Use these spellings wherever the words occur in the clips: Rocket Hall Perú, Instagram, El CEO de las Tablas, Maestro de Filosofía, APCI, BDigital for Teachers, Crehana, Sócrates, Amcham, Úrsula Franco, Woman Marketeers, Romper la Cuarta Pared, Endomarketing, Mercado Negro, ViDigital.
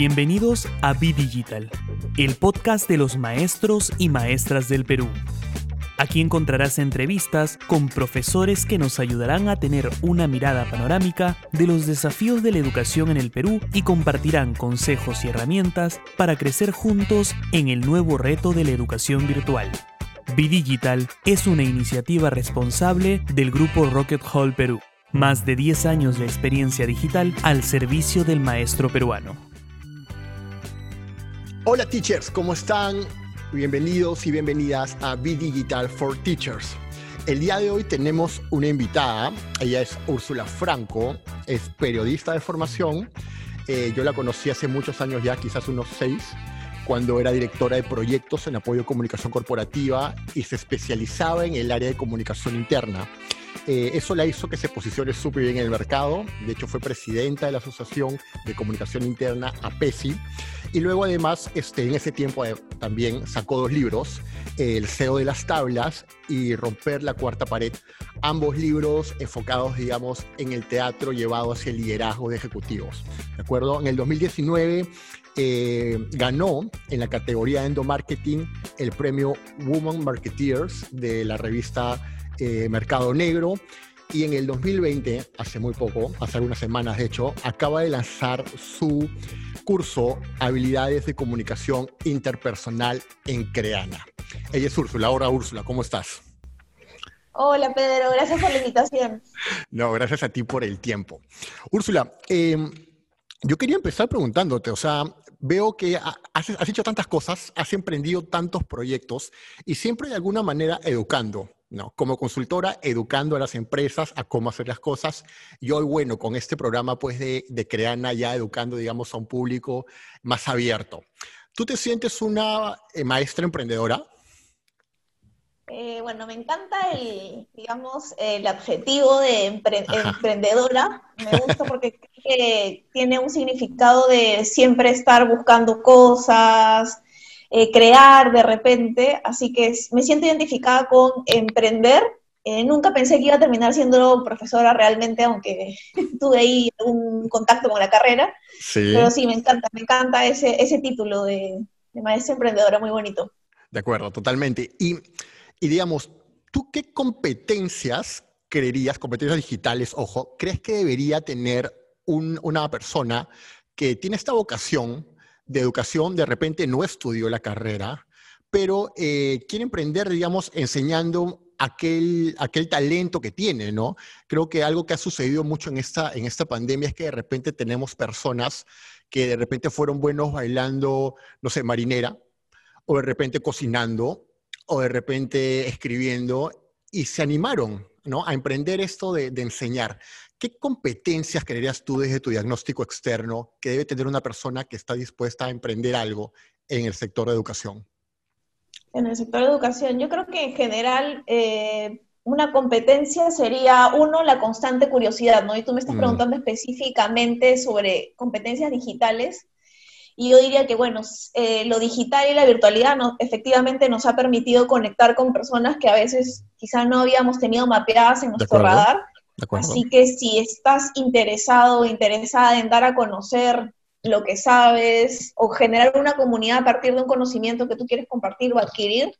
Bienvenidos a ViDigital, el podcast de los maestros y maestras del Perú. Aquí encontrarás entrevistas con profesores que nos ayudarán a tener una mirada panorámica de los desafíos de la educación en el Perú y compartirán consejos y herramientas para crecer juntos en el nuevo reto de la educación virtual. ViDigital es una iniciativa responsable del grupo Rocket Hall Perú. Más de 10 años de experiencia digital al servicio del maestro peruano. Hola teachers, ¿cómo están? Bienvenidos y bienvenidas a BDigital for Teachers. El día de hoy tenemos una invitada, ella es Úrsula Franco, es periodista de formación. Yo la conocí hace muchos años ya, quizás unos 6, cuando era directora de proyectos en apoyo a comunicación corporativa y se especializaba en el área de comunicación interna. Eso la hizo que se posicione súper bien en el mercado. De hecho, fue presidenta de la Asociación de Comunicación Interna, APCI. Y luego, además, en ese tiempo también sacó 2 libros, El CEO de las Tablas y Romper la Cuarta Pared. Ambos libros enfocados, digamos, en el teatro llevado hacia el liderazgo de ejecutivos. ¿De acuerdo? En el 2019 ganó en la categoría de Endomarketing el premio Woman Marketeers de la revista Mercado Negro, y en el 2020, hace muy poco, hace algunas semanas de hecho, acaba de lanzar su curso Habilidades de Comunicación Interpersonal en Crehana. Ella es Úrsula. Hola Úrsula, ¿cómo estás? Hola Pedro, gracias por la invitación. No, gracias a ti por el tiempo. Úrsula, yo quería empezar preguntándote, veo que has hecho tantas cosas, has emprendido tantos proyectos y siempre de alguna manera educando. No, como consultora, educando a las empresas a cómo hacer las cosas. Y hoy, bueno, con este programa pues, de Crehana, ya educando, digamos, a un público más abierto. ¿Tú te sientes una maestra emprendedora? Bueno, me encanta el adjetivo de emprendedora. Me gusta porque tiene un significado de siempre estar buscando cosas, crear de repente, así que me siento identificada con emprender. Nunca pensé que iba a terminar siendo profesora realmente, aunque tuve ahí un contacto con la carrera, sí. Pero sí, me encanta ese título de maestra emprendedora, muy bonito. De acuerdo, totalmente. Y digamos, ¿tú qué competencias digitales, ojo, crees que debería tener una persona que tiene esta vocación de educación, de repente no estudió la carrera, pero quiere emprender, digamos, enseñando aquel talento que tiene, ¿no? Creo que algo que ha sucedido mucho en esta pandemia es que de repente tenemos personas que de repente fueron buenos bailando, no sé, marinera, o de repente cocinando, o de repente escribiendo, y se animaron, ¿no? A emprender esto de enseñar. ¿Qué competencias creerías tú desde tu diagnóstico externo que debe tener una persona que está dispuesta a emprender algo en el sector de educación? En el sector de educación, yo creo que en general una competencia sería, uno, la constante curiosidad, ¿no? Y tú me estás preguntando específicamente sobre competencias digitales. Y yo diría que, bueno, lo digital y la virtualidad efectivamente nos ha permitido conectar con personas que a veces quizás no habíamos tenido mapeadas en nuestro radar. Así que si estás interesado o interesada en dar a conocer lo que sabes o generar una comunidad a partir de un conocimiento que tú quieres compartir o adquirir,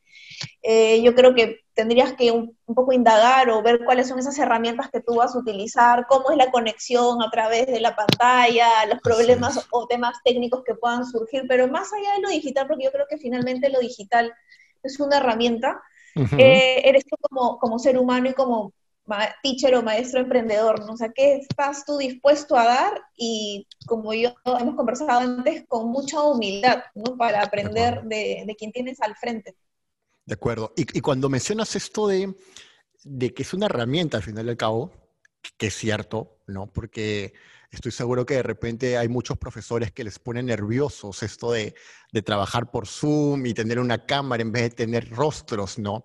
yo creo que tendrías que un poco indagar o ver cuáles son esas herramientas que tú vas a utilizar, cómo es la conexión a través de la pantalla, los problemas o temas técnicos que puedan surgir, pero más allá de lo digital, porque yo creo que finalmente lo digital es una herramienta, eres tú como ser humano y como teacher o maestro emprendedor, ¿no? O sea, ¿qué estás tú dispuesto a dar? Y como yo hemos conversado antes, con mucha humildad, ¿no? Para aprender de quien tienes al frente. De acuerdo. Y cuando mencionas esto de que es una herramienta, al final y al cabo, que es cierto, ¿no? Porque estoy seguro que de repente hay muchos profesores que les ponen nerviosos esto de trabajar por Zoom y tener una cámara en vez de tener rostros, ¿no?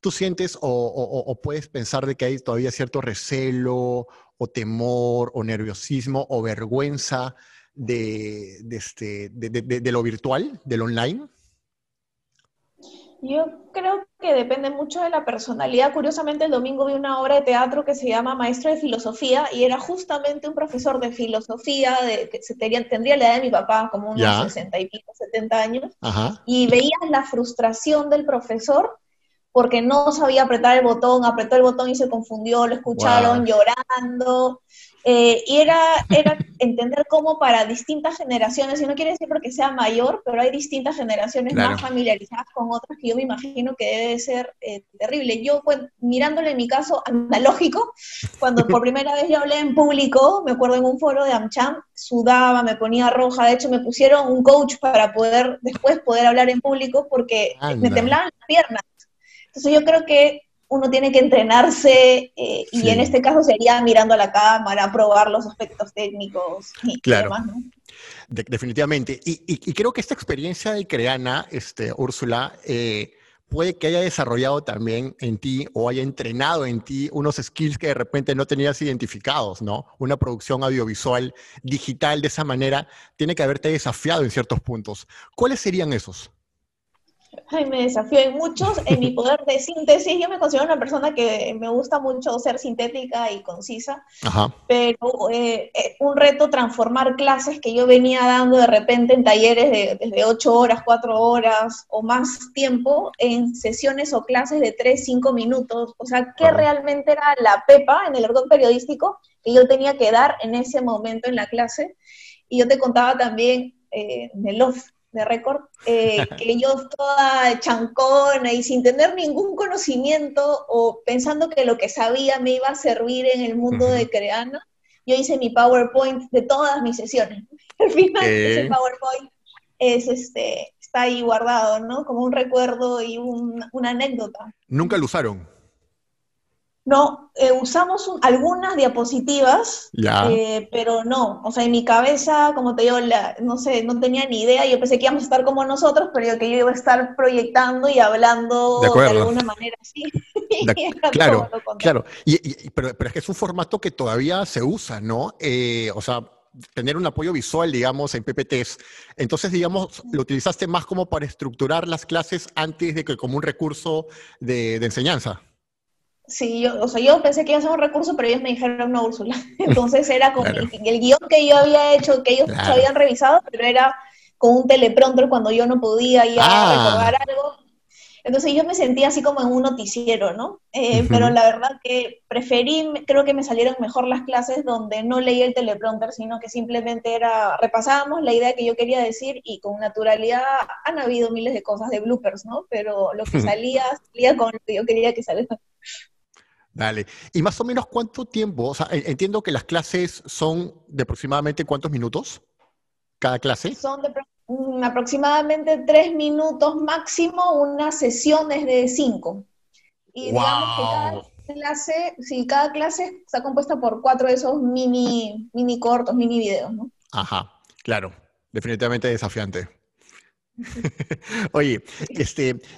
¿Tú sientes o puedes pensar de que hay todavía cierto recelo o temor o nerviosismo o vergüenza de lo virtual, del online? Yo creo que depende mucho de la personalidad. Curiosamente, el domingo vi una obra de teatro que se llama Maestro de Filosofía, y era justamente un profesor de filosofía, que tendría la edad de mi papá, como unos 60 y pico, 70 años, y veías la frustración del profesor porque no sabía apretar el botón, apretó el botón y se confundió, lo escucharon llorando. Y era entender cómo para distintas generaciones, y no quiere decir porque sea mayor, pero hay distintas generaciones más familiarizadas con otras, que yo me imagino que debe ser terrible. Yo, pues, mirándole en mi caso analógico, cuando por primera vez yo hablé en público, me acuerdo en un foro de Amcham, sudaba, me ponía roja, de hecho me pusieron un coach para poder después poder hablar en público porque me temblaban las piernas. Entonces yo creo que uno tiene que entrenarse, y en este caso sería mirando a la cámara, probar los aspectos técnicos y demás, ¿no? Definitivamente. Y creo que esta experiencia de Crehana, Úrsula, puede que haya desarrollado también en ti, o haya entrenado en ti, unos skills que de repente no tenías identificados, ¿no? Una producción audiovisual digital de esa manera tiene que haberte desafiado en ciertos puntos. ¿Cuáles serían esos? Ay, me desafío en muchos, en mi poder de síntesis. Yo me considero una persona que me gusta mucho ser sintética y concisa, pero un reto transformar clases que yo venía dando de repente en talleres desde 8 horas, 4 horas o más tiempo, en sesiones o clases de 3, 5 minutos. O sea, que realmente era la pepa en el argot periodístico que yo tenía que dar en ese momento en la clase. Y yo te contaba también del off, de récord, que yo toda chancona y sin tener ningún conocimiento, o pensando que lo que sabía me iba a servir en el mundo de Crehana, yo hice mi PowerPoint de todas mis sesiones. Al final ese PowerPoint es, está ahí guardado, ¿no? Como un recuerdo y una anécdota. ¿Nunca lo usaron? No, usamos algunas diapositivas, pero no, o sea, en mi cabeza, como te digo, no sé, no tenía ni idea, yo pensé que íbamos a estar como nosotros, pero que yo iba a estar proyectando y hablando de alguna manera así. Claro, pero es que es un formato que todavía se usa, ¿no? O sea, tener un apoyo visual, digamos, en PPTs. Entonces, digamos, lo utilizaste más como para estructurar las clases antes de que como un recurso de enseñanza. Sí, yo pensé que iba a ser un recurso, pero ellos me dijeron, no, Úrsula. Entonces era con el guión que yo había hecho, que ellos habían revisado, pero era con un teleprompter cuando yo no podía ir a recordar algo. Entonces yo me sentía así como en un noticiero, ¿no? Pero la verdad que creo que me salieron mejor las clases donde no leía el teleprompter, sino que simplemente repasábamos la idea que yo quería decir, y con naturalidad han habido miles de cosas de bloopers, ¿no? Pero lo que salía con lo que yo quería que saliera. Dale. ¿Y más o menos cuánto tiempo? O sea, entiendo que las clases son de aproximadamente ¿cuántos minutos cada clase? Son de aproximadamente 3 minutos máximo, una sesión es de 5. Y digamos que cada clase está compuesta por 4 de esos mini cortos, mini videos, ¿no? Ajá, claro. Definitivamente desafiante. Oye,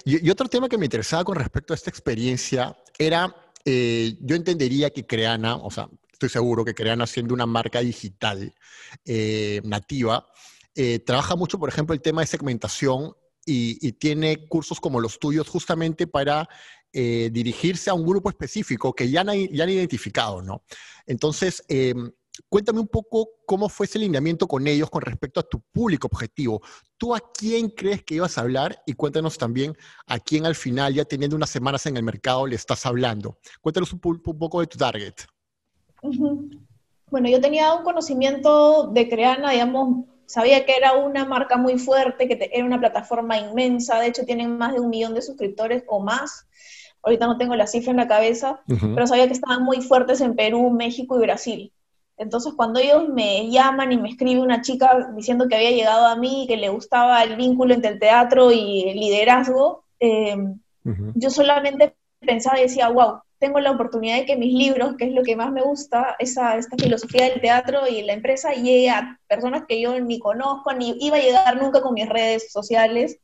y otro tema que me interesaba con respecto a esta experiencia era... yo entendería que Crehana, o sea, estoy seguro que Crehana, siendo una marca digital nativa, trabaja mucho, por ejemplo, el tema de segmentación, y tiene cursos como los tuyos justamente para dirigirse a un grupo específico que ya han identificado, ¿no? Entonces, cuéntame un poco cómo fue ese alineamiento con ellos con respecto a tu público objetivo. ¿Tú a quién crees que ibas a hablar? Y cuéntanos también a quién al final, ya teniendo unas semanas en el mercado, le estás hablando. Cuéntanos un poco de tu target. Bueno, yo tenía un conocimiento de Crehana, digamos, sabía que era una marca muy fuerte, que era una plataforma inmensa, de hecho tienen más de 1 millón de suscriptores o más. Ahorita no tengo la cifra en la cabeza, pero sabía que estaban muy fuertes en Perú, México y Brasil. Entonces, cuando ellos me llaman y me escribe una chica diciendo que había llegado a mí, que le gustaba el vínculo entre el teatro y el liderazgo, yo solamente pensaba y decía, wow, tengo la oportunidad de que mis libros, que es lo que más me gusta, esta filosofía del teatro y la empresa, llegue a personas que yo ni conozco, ni iba a llegar nunca con mis redes sociales.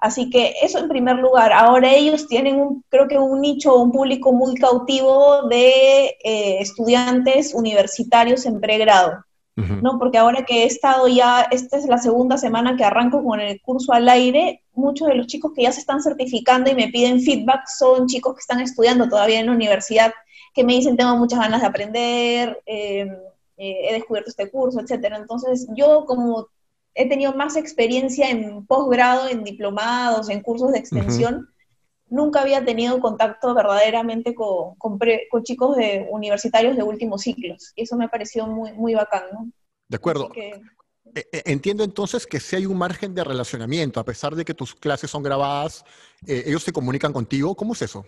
Así que eso en primer lugar. Ahora ellos tienen, creo que un nicho, un público muy cautivo de estudiantes universitarios en pregrado, ¿no? Porque ahora que he estado ya, esta es la segunda semana que arranco con el curso al aire, muchos de los chicos que ya se están certificando y me piden feedback son chicos que están estudiando todavía en la universidad, que me dicen, tengo muchas ganas de aprender, he descubierto este curso, etcétera. Entonces, yo como he tenido más experiencia en posgrado, en diplomados, en cursos de extensión, nunca había tenido contacto verdaderamente con chicos universitarios de últimos ciclos. Y eso me ha parecido muy, muy bacán, ¿no? De acuerdo. Que... Entiendo entonces que sí hay un margen de relacionamiento, a pesar de que tus clases son grabadas, ellos se comunican contigo. ¿Cómo es eso?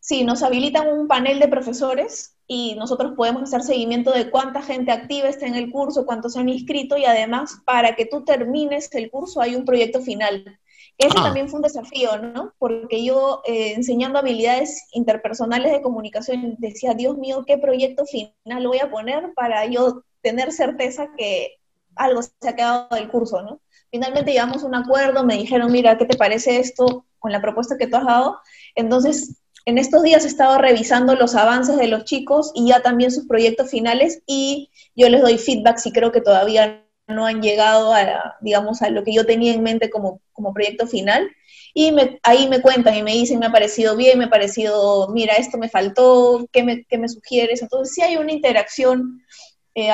Sí, nos habilitan un panel de profesores y nosotros podemos hacer seguimiento de cuánta gente activa está en el curso, cuántos se han inscrito, y además para que tú termines el curso hay un proyecto final. Eso también fue un desafío, ¿no? Porque yo enseñando habilidades interpersonales de comunicación decía, Dios mío, ¿qué proyecto final voy a poner para yo tener certeza que algo se ha quedado del curso, ¿no? Finalmente llegamos a un acuerdo, me dijeron, mira, ¿qué te parece esto con la propuesta que tú has dado? Entonces... en estos días he estado revisando los avances de los chicos y ya también sus proyectos finales, y yo les doy feedback si creo que todavía no han llegado a, digamos, a lo que yo tenía en mente como proyecto final. Y ahí me cuentan y me dicen, me ha parecido bien, me ha parecido, mira, esto me faltó, ¿qué me sugieres? Entonces sí hay una interacción.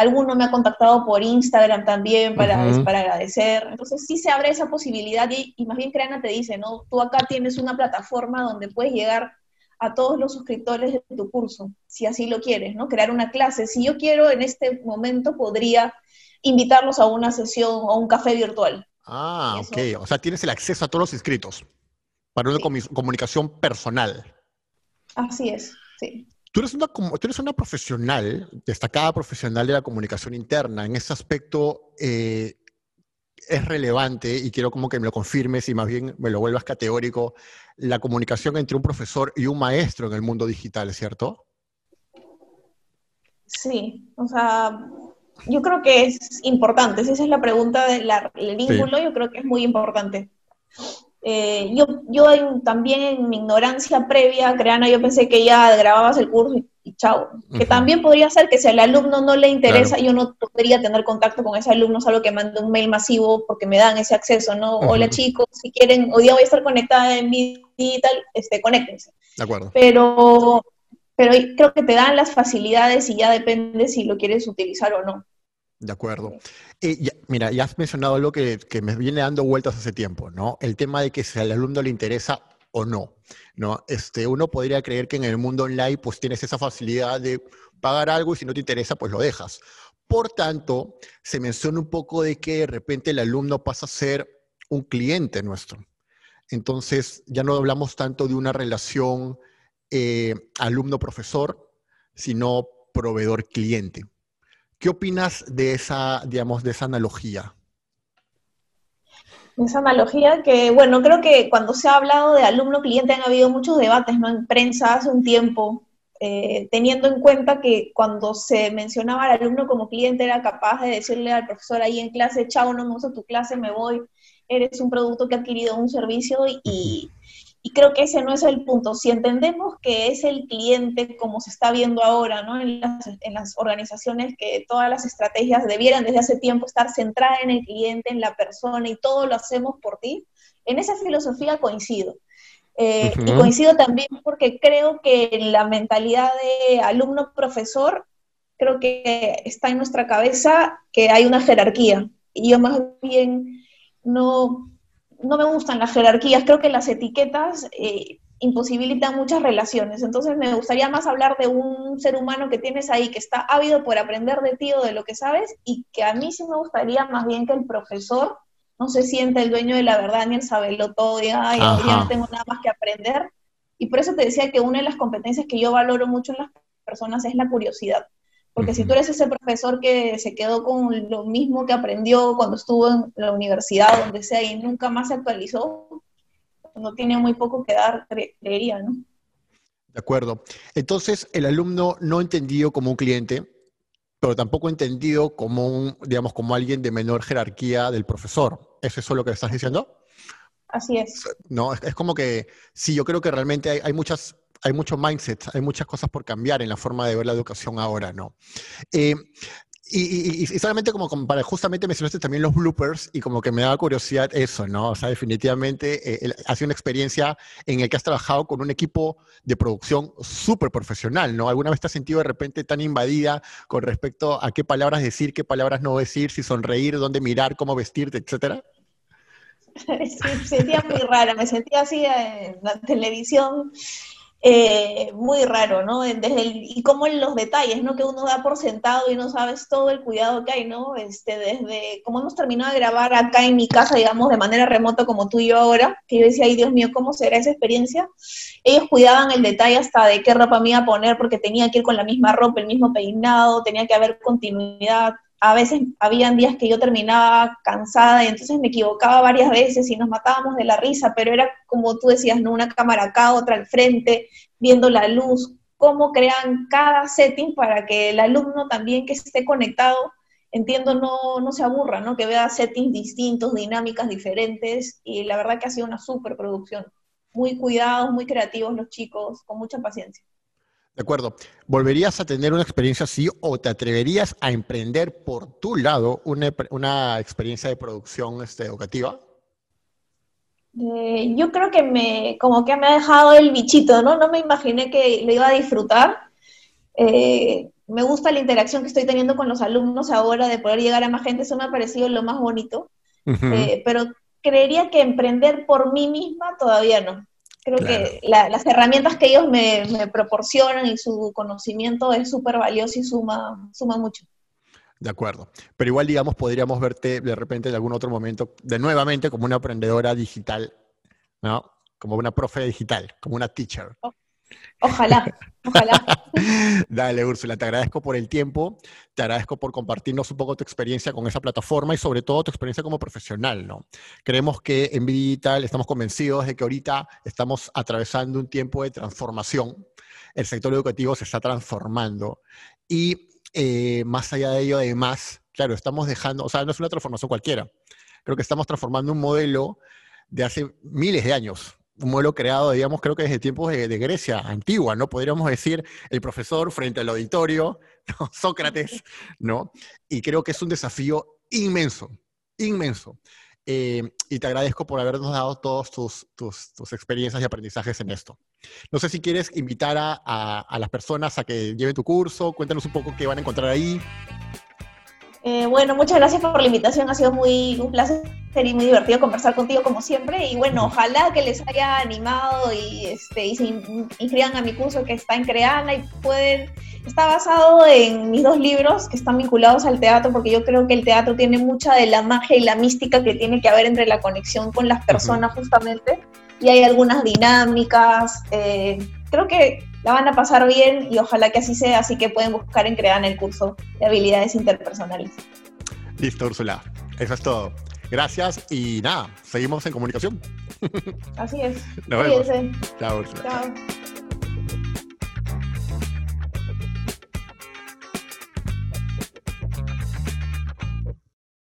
Alguno me ha contactado por Instagram también para agradecer. Entonces sí se abre esa posibilidad y más bien Crehana te dice, ¿no? Tú acá tienes una plataforma donde puedes llegar a todos los suscriptores de tu curso, si así lo quieres, ¿no? Crear una clase. Si yo quiero, en este momento podría invitarlos a una sesión o un café virtual. Ah, ok. O sea, tienes el acceso a todos los inscritos para una comunicación personal. Así es, sí. Tú eres una profesional, destacada profesional de la comunicación interna. En ese aspecto es relevante, y quiero como que me lo confirmes y más bien me lo vuelvas categórico, la comunicación entre un profesor y un maestro en el mundo digital, ¿cierto? Sí, o sea, yo creo que es importante. Si esa es la pregunta del vínculo, sí, yo creo que es muy importante. Yo también en mi ignorancia previa, Crehana, yo pensé que ya grababas el curso y chao. Que también podría ser que si al alumno no le interesa, claro, yo no podría tener contacto con ese alumno, salvo que mande un mail masivo porque me dan ese acceso, ¿no? Hola chicos, si quieren, hoy día voy a estar conectada en ViDigital, conéctense. De acuerdo. Pero creo que te dan las facilidades y ya depende si lo quieres utilizar o no. De acuerdo. Mira, ya has mencionado algo que me viene dando vueltas hace tiempo, ¿no? El tema de que si al alumno le interesa o no, ¿no? Uno podría creer que en el mundo online pues tienes esa facilidad de pagar algo y si no te interesa pues lo dejas. Por tanto, se menciona un poco de que de repente el alumno pasa a ser un cliente nuestro. Entonces ya no hablamos tanto de una relación alumno-profesor, sino proveedor-cliente. ¿Qué opinas de esa, digamos, de esa analogía? Esa analogía que, bueno, creo que cuando se ha hablado de alumno-cliente han habido muchos debates, ¿no? En prensa hace un tiempo, teniendo en cuenta que cuando se mencionaba al alumno como cliente era capaz de decirle al profesor ahí en clase, chao, no me gusta tu clase, me voy, eres un producto que ha adquirido un servicio y creo que ese no es el punto. Si entendemos que es el cliente, como se está viendo ahora, ¿no? En las organizaciones, que todas las estrategias debieran desde hace tiempo estar centradas en el cliente, en la persona, y todo lo hacemos por ti, en esa filosofía coincido. Y coincido también porque creo que la mentalidad de alumno-profesor, creo que está en nuestra cabeza que hay una jerarquía. Y yo más bien no me gustan las jerarquías, creo que las etiquetas imposibilitan muchas relaciones. Entonces me gustaría más hablar de un ser humano que tienes ahí, que está ávido por aprender de ti o de lo que sabes, y que a mí sí me gustaría más bien que el profesor no se sienta el dueño de la verdad ni el saberlo todo, y ay, ya no tengo nada más que aprender. Y por eso te decía que una de las competencias que yo valoro mucho en las personas es la curiosidad. Porque si tú eres ese profesor que se quedó con lo mismo que aprendió cuando estuvo en la universidad, donde sea, y nunca más se actualizó, no tiene muy poco que dar, creería, ¿no? De acuerdo. Entonces, el alumno no entendido como un cliente, pero tampoco entendido como como alguien de menor jerarquía del profesor. ¿Es eso lo que estás diciendo? Así es. No, es como que, sí, yo creo que realmente hay muchos mindsets, hay muchas cosas por cambiar en la forma de ver la educación ahora, ¿no? Y solamente como para, justamente mencionaste también los bloopers, y como que me daba curiosidad eso, ¿no? O sea, definitivamente ha sido una experiencia en la que has trabajado con un equipo de producción súper profesional, ¿no? ¿Alguna vez te has sentido de repente tan invadida con respecto a qué palabras decir, qué palabras no decir, si sonreír, dónde mirar, cómo vestirte, etcétera? Sí, me sentía muy rara, me sentía así en la televisión. Muy raro, ¿no? Y como los detalles, ¿no? Que uno da por sentado y no sabes todo el cuidado que hay, ¿no? Desde como hemos terminado de grabar acá en mi casa, digamos, de manera remota como tú y yo ahora, que yo decía, ay Dios mío, ¿cómo será esa experiencia? Ellos cuidaban el detalle hasta de qué ropa me iba a poner, porque tenía que ir con la misma ropa, el mismo peinado, tenía que haber continuidad. A veces habían días que yo terminaba cansada y entonces me equivocaba varias veces y nos matábamos de la risa, pero era como tú decías, ¿no? Una cámara acá, otra al frente, viendo la luz, cómo crean cada setting para que el alumno también que esté conectado, entiendo, no se aburra, ¿no? Que vea settings distintos, dinámicas diferentes, y la verdad que ha sido una súper producción. Muy cuidados, muy creativos los chicos, con mucha paciencia. De acuerdo. ¿Volverías a tener una experiencia así o te atreverías a emprender por tu lado una experiencia de producción educativa? Yo creo que como que me ha dejado el bichito, ¿no? No me imaginé que lo iba a disfrutar. Me gusta la interacción que estoy teniendo con los alumnos ahora, de poder llegar a más gente, eso me ha parecido lo más bonito. Uh-huh. Pero creería que emprender por mí misma todavía no. Creo que las herramientas que ellos me proporcionan y su conocimiento es súper valioso y suma mucho. De acuerdo. Pero igual, digamos, podríamos verte de repente en algún otro momento, nuevamente, como una emprendedora digital, ¿no? Como una profe digital, como una teacher. Oh. Ojalá, ojalá. Dale, Úrsula, te agradezco por el tiempo, te agradezco por compartirnos un poco tu experiencia con esa plataforma y sobre todo tu experiencia como profesional, ¿no? Creemos que en ViDigital estamos convencidos de que ahorita estamos atravesando un tiempo de transformación, el sector educativo se está transformando y más allá de ello, además, claro, estamos dejando, o sea, no es una transformación cualquiera, creo que estamos transformando un modelo de hace miles de años. Un modelo creado, digamos, creo que desde tiempos de Grecia antigua, ¿no? Podríamos decir el profesor frente al auditorio, ¿no? Sócrates, ¿no? Y creo que es un desafío inmenso, inmenso. Y te agradezco por habernos dado todas tus experiencias y aprendizajes en esto. No sé si quieres invitar a las personas a que lleven tu curso, cuéntanos un poco qué van a encontrar ahí. Bueno, muchas gracias por la invitación, ha sido un placer y muy divertido conversar contigo como siempre, y bueno, ojalá que les haya animado y se inscriban a mi curso que está en Crehana y está basado en mis dos libros que están vinculados al teatro, porque yo creo que el teatro tiene mucha de la magia y la mística que tiene que haber entre la conexión con las personas justamente, y hay algunas dinámicas, creo que la van a pasar bien y ojalá que así sea, así que pueden buscar en Crehana el curso de habilidades interpersonales. Listo, Úrsula, eso es todo. Gracias y nada, seguimos en comunicación. Así es. Nos vemos. Cuídense. Chao, Úrsula. Chao.